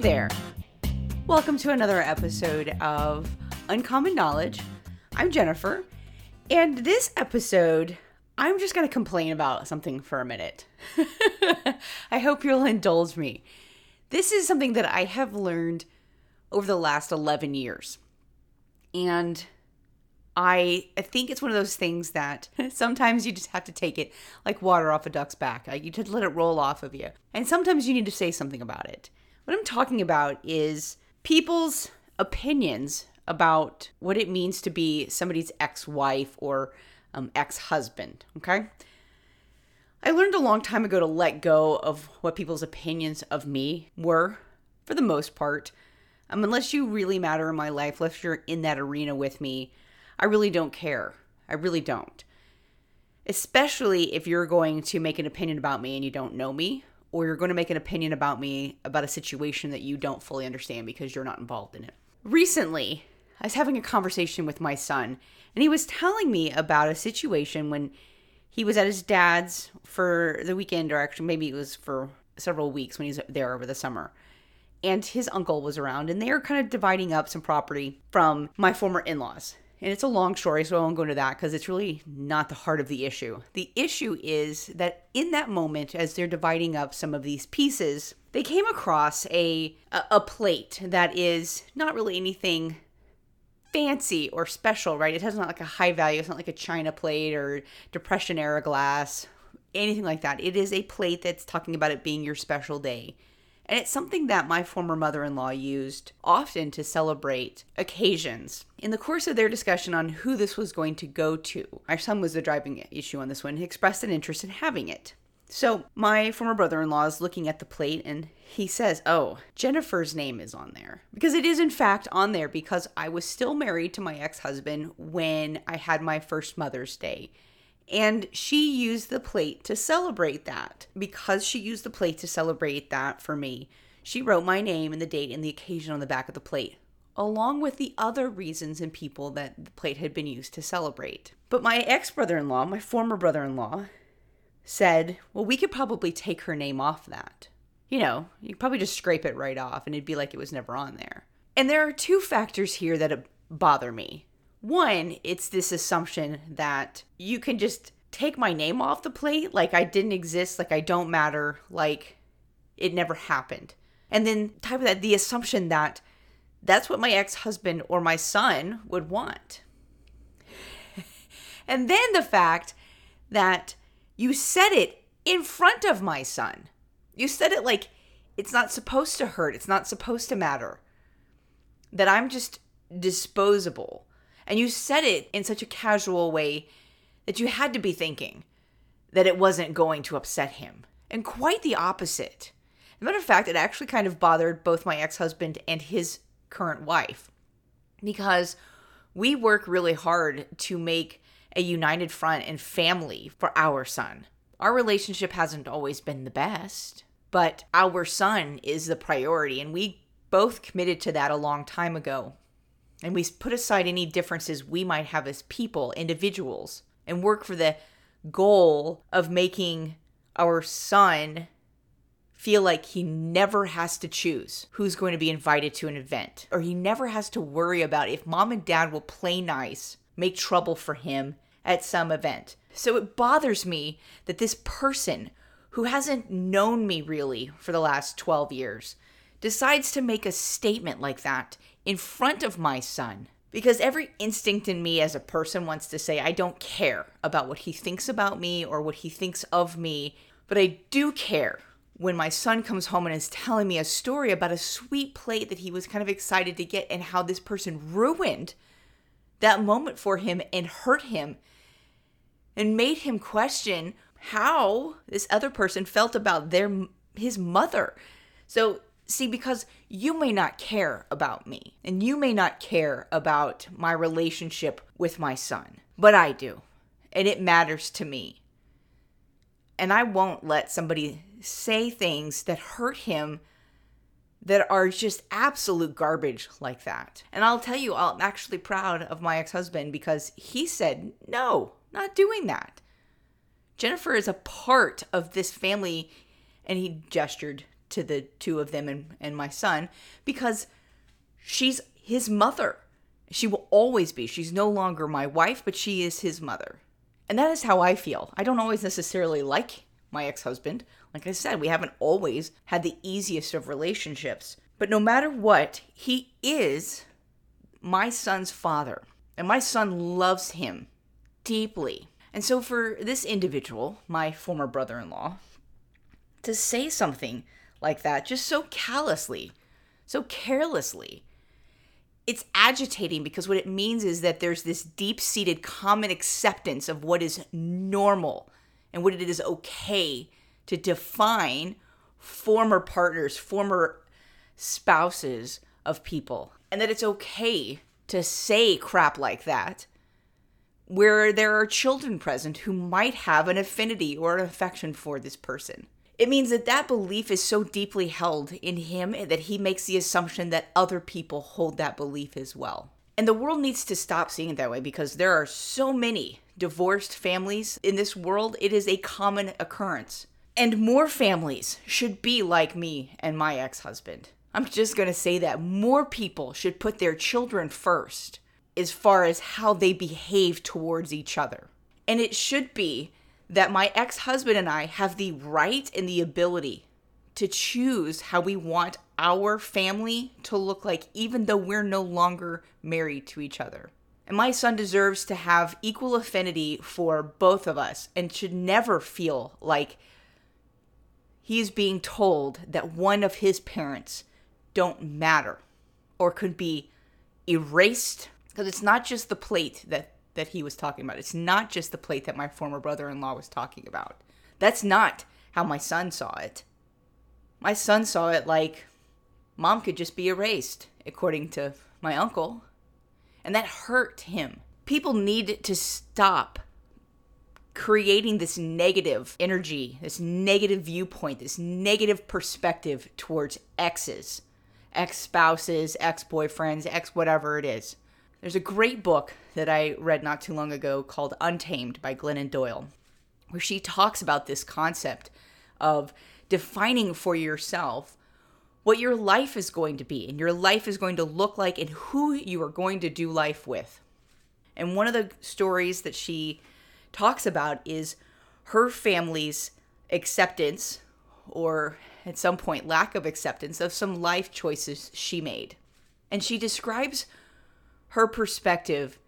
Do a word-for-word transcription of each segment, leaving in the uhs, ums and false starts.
there! Welcome to another episode of Uncommon Knowledge. I'm Jennifer, and this episode, I'm just going to complain about something for a minute. I hope you'll indulge me. This is something that I have learned over the last eleven years, and I think it's one of those things that sometimes you just have to take it like water off a duck's back. Like you just let it roll off of you. And sometimes you need to say something about it. What I'm talking about is people's opinions about what it means to be somebody's ex-wife or um, ex-husband, okay? I learned a long time ago to let go of what people's opinions of me were, for the most part. Um, unless you really matter in my life, unless you're in that arena with me, I really don't care. I really don't. Especially if you're going to make an opinion about me and you don't know me, or you're going to make an opinion about me about a situation that you don't fully understand because you're not involved in it. Recently, I was having a conversation with my son, and he was telling me about a situation when he was at his dad's for the weekend, or actually maybe it was for several weeks when he was there over the summer. And his uncle was around, and they were kind of dividing up some property from my former in-laws. And it's a long story, so I won't go into that because it's really not the heart of the issue. The issue is that in that moment, as they're dividing up some of these pieces, they came across a, a, a plate that is not really anything fancy or special, right? It has not like a high value. It's not like a china plate or Depression era glass, anything like that. It is a plate that's talking about it being your special day. And it's something that my former mother-in-law used often to celebrate occasions. In the course of their discussion on who this was going to go to, my son was the driving issue on this one. He expressed an interest in having it. So my former brother-in-law is looking at the plate and he says, oh, Jennifer's name is on there. Because it is in fact on there because I was still married to my ex-husband when I had my first Mother's Day. And she used the plate to celebrate that. Because she used the plate to celebrate that for me, she wrote my name and the date and the occasion on the back of the plate, along with the other reasons and people that the plate had been used to celebrate. But my ex-brother-in-law, my former brother-in-law, said, well, we could probably take her name off that. You know, you could probably just scrape it right off and it'd be like it was never on there. And there are two factors here that bother me. One, it's this assumption that you can just take my name off the plate, like I didn't exist, like I don't matter, like it never happened. And then type of that, the assumption that that's what my ex-husband or my son would want. And then the fact that you said it in front of my son. You said it like it's not supposed to hurt, it's not supposed to matter, that I'm just disposable. And you said it in such a casual way that you had to be thinking that it wasn't going to upset him. And quite the opposite. As a matter of fact, it actually kind of bothered both my ex-husband and his current wife. Because we work really hard to make a united front and family for our son. Our relationship hasn't always been the best, but our son is the priority. And we both committed to that a long time ago. And we put aside any differences we might have as people, individuals, and work for the goal of making our son feel like he never has to choose who's going to be invited to an event, or he never has to worry about if mom and dad will play nice, make trouble for him at some event. So it bothers me that this person who hasn't known me really for the last twelve years decides to make a statement like that in front of my son. Because every instinct in me as a person wants to say, I don't care about what he thinks about me or what he thinks of me, but I do care when my son comes home and is telling me a story about a sweet plate that he was kind of excited to get and how this person ruined that moment for him and hurt him and made him question how this other person felt about their his mother. So see, because you may not care about me and you may not care about my relationship with my son, but I do, and it matters to me. And I won't let somebody say things that hurt him that are just absolute garbage like that. And I'll tell you, I'm actually proud of my ex-husband because he said, no, not doing that. Jennifer is a part of this family, and he gestured to the two of them and, and my son, because she's his mother. She will always be. She's no longer my wife, but she is his mother. And that is how I feel. I don't always necessarily like my ex-husband. Like I said, we haven't always had the easiest of relationships. But no matter what, he is my son's father. And my son loves him deeply. And so for this individual, my former brother-in-law, to say something like that just so callously, so carelessly, it's agitating, because what it means is that there's this deep-seated common acceptance of what is normal and what it is okay to define former partners, former spouses of people, and that it's okay to say crap like that where there are children present who might have an affinity or an affection for this person. It means that that belief is so deeply held in him that he makes the assumption that other people hold that belief as well. And the world needs to stop seeing it that way, because there are so many divorced families in this world. It is a common occurrence. And more families should be like me and my ex-husband. I'm just going to say that more people should put their children first as far as how they behave towards each other. And it should be that my ex-husband and I have the right and the ability to choose how we want our family to look like, even though we're no longer married to each other. And my son deserves to have equal affinity for both of us, and should never feel like he is being told that one of his parents don't matter or could be erased. Because it's not just the plate that that he was talking about. It's not just the plate that my former brother-in-law was talking about. That's not how my son saw it. My son saw it like, mom could just be erased, according to my uncle. And that hurt him. People need to stop creating this negative energy, this negative viewpoint, this negative perspective towards exes, ex-spouses, ex-boyfriends, ex-whatever it is. There's a great book that I read not too long ago called Untamed by Glennon Doyle, where she talks about this concept of defining for yourself what your life is going to be, and your life is going to look like, and who you are going to do life with. And one of the stories that she talks about is her family's acceptance, or at some point lack of acceptance, of some life choices she made. And she describes her perspective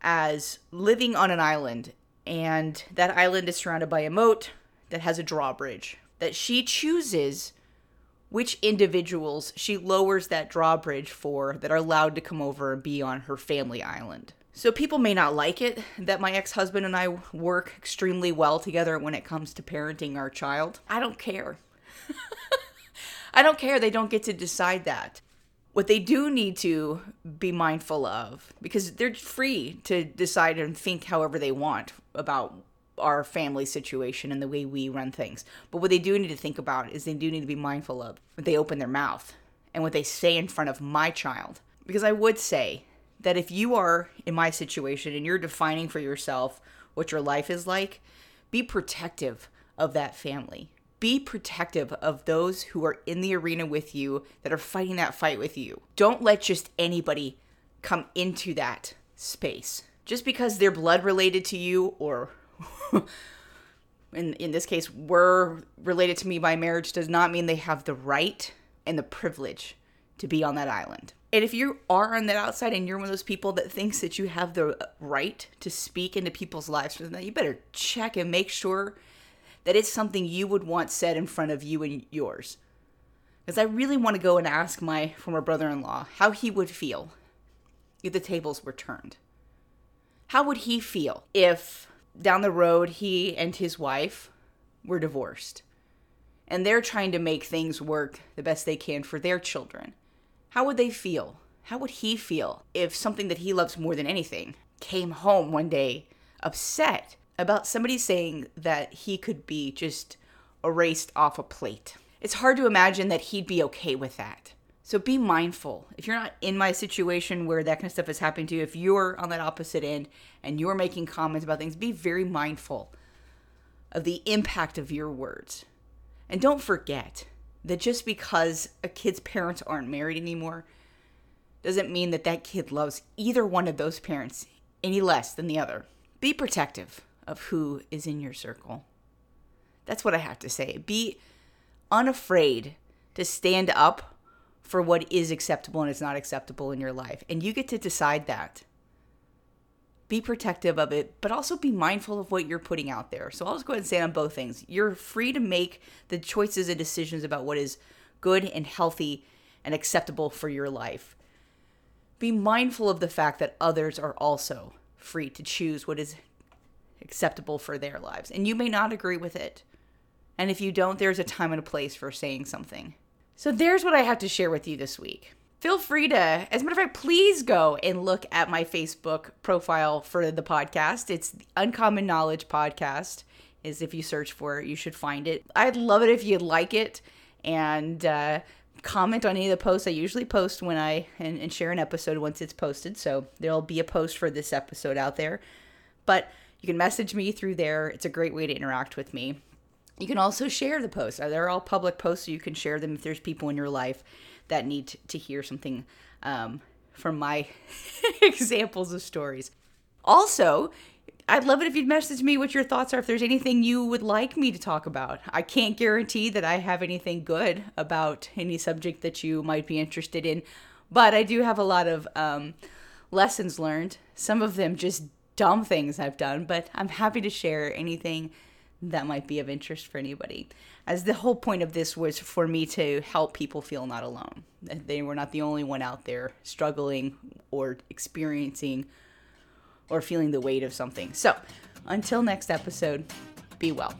as living on an island, and that island is surrounded by a moat that has a drawbridge, that she chooses which individuals she lowers that drawbridge for that are allowed to come over and be on her family island. So people may not like it that my ex-husband and I work extremely well together when it comes to parenting our child. I don't care. I don't care. They don't get to decide that. What they do need to be mindful of, because they're free to decide and think however they want about our family situation and the way we run things. But what they do need to think about is they do need to be mindful of when they open their mouth and what they say in front of my child. Because I would say that if you are in my situation and you're defining for yourself what your life is like, be protective of that family. Be protective of those who are in the arena with you, that are fighting that fight with you. Don't let just anybody come into that space. Just because they're blood related to you, or in in this case, were related to me by marriage, does not mean they have the right and the privilege to be on that island. And if you are on that outside and you're one of those people that thinks that you have the right to speak into people's lives, then you better check and make sure that it's something you would want said in front of you and yours. Because I really want to go and ask my former brother-in-law how he would feel if the tables were turned. How would he feel if down the road he and his wife were divorced, and they're trying to make things work the best they can for their children? How would they feel? How would he feel if something that he loves more than anything came home one day upset about somebody saying that he could be just erased off a plate? It's hard to imagine that he'd be okay with that. So be mindful. If you're not in my situation where that kind of stuff is happening to you, if you're on that opposite end and you're making comments about things, be very mindful of the impact of your words. And don't forget that just because a kid's parents aren't married anymore doesn't mean that that kid loves either one of those parents any less than the other. Be protective of who is in your circle. That's what I have to say. Be unafraid to stand up for what is acceptable and is not acceptable in your life. And you get to decide that. Be protective of it, but also be mindful of what you're putting out there. So I'll just go ahead and say on both things. You're free to make the choices and decisions about what is good and healthy and acceptable for your life. Be mindful of the fact that others are also free to choose what is acceptable for their lives. And you may not agree with it. And if you don't, there's a time and a place for saying something. So there's what I have to share with you this week. Feel free to, as a matter of fact, please go and look at my Facebook profile for the podcast. It's the Uncommon Knowledge Podcast, is if you search for it, you should find it. I'd love it if you'd like it and uh, comment on any of the posts I usually post when I, and, and share an episode once it's posted. So there'll be a post for this episode out there, but you can message me through there. It's a great way to interact with me. You can also share the posts. They're all public posts, so you can share them if there's people in your life that need to hear something um, from my examples of stories. Also, I'd love it if you'd message me what your thoughts are, if there's anything you would like me to talk about. I can't guarantee that I have anything good about any subject that you might be interested in, but I do have a lot of um, lessons learned, some of them just dumb things I've done, but I'm happy to share anything that might be of interest for anybody, as the whole point of this was for me to help people feel not alone, that they were not the only one out there struggling or experiencing or feeling the weight of something. So until next episode, be well.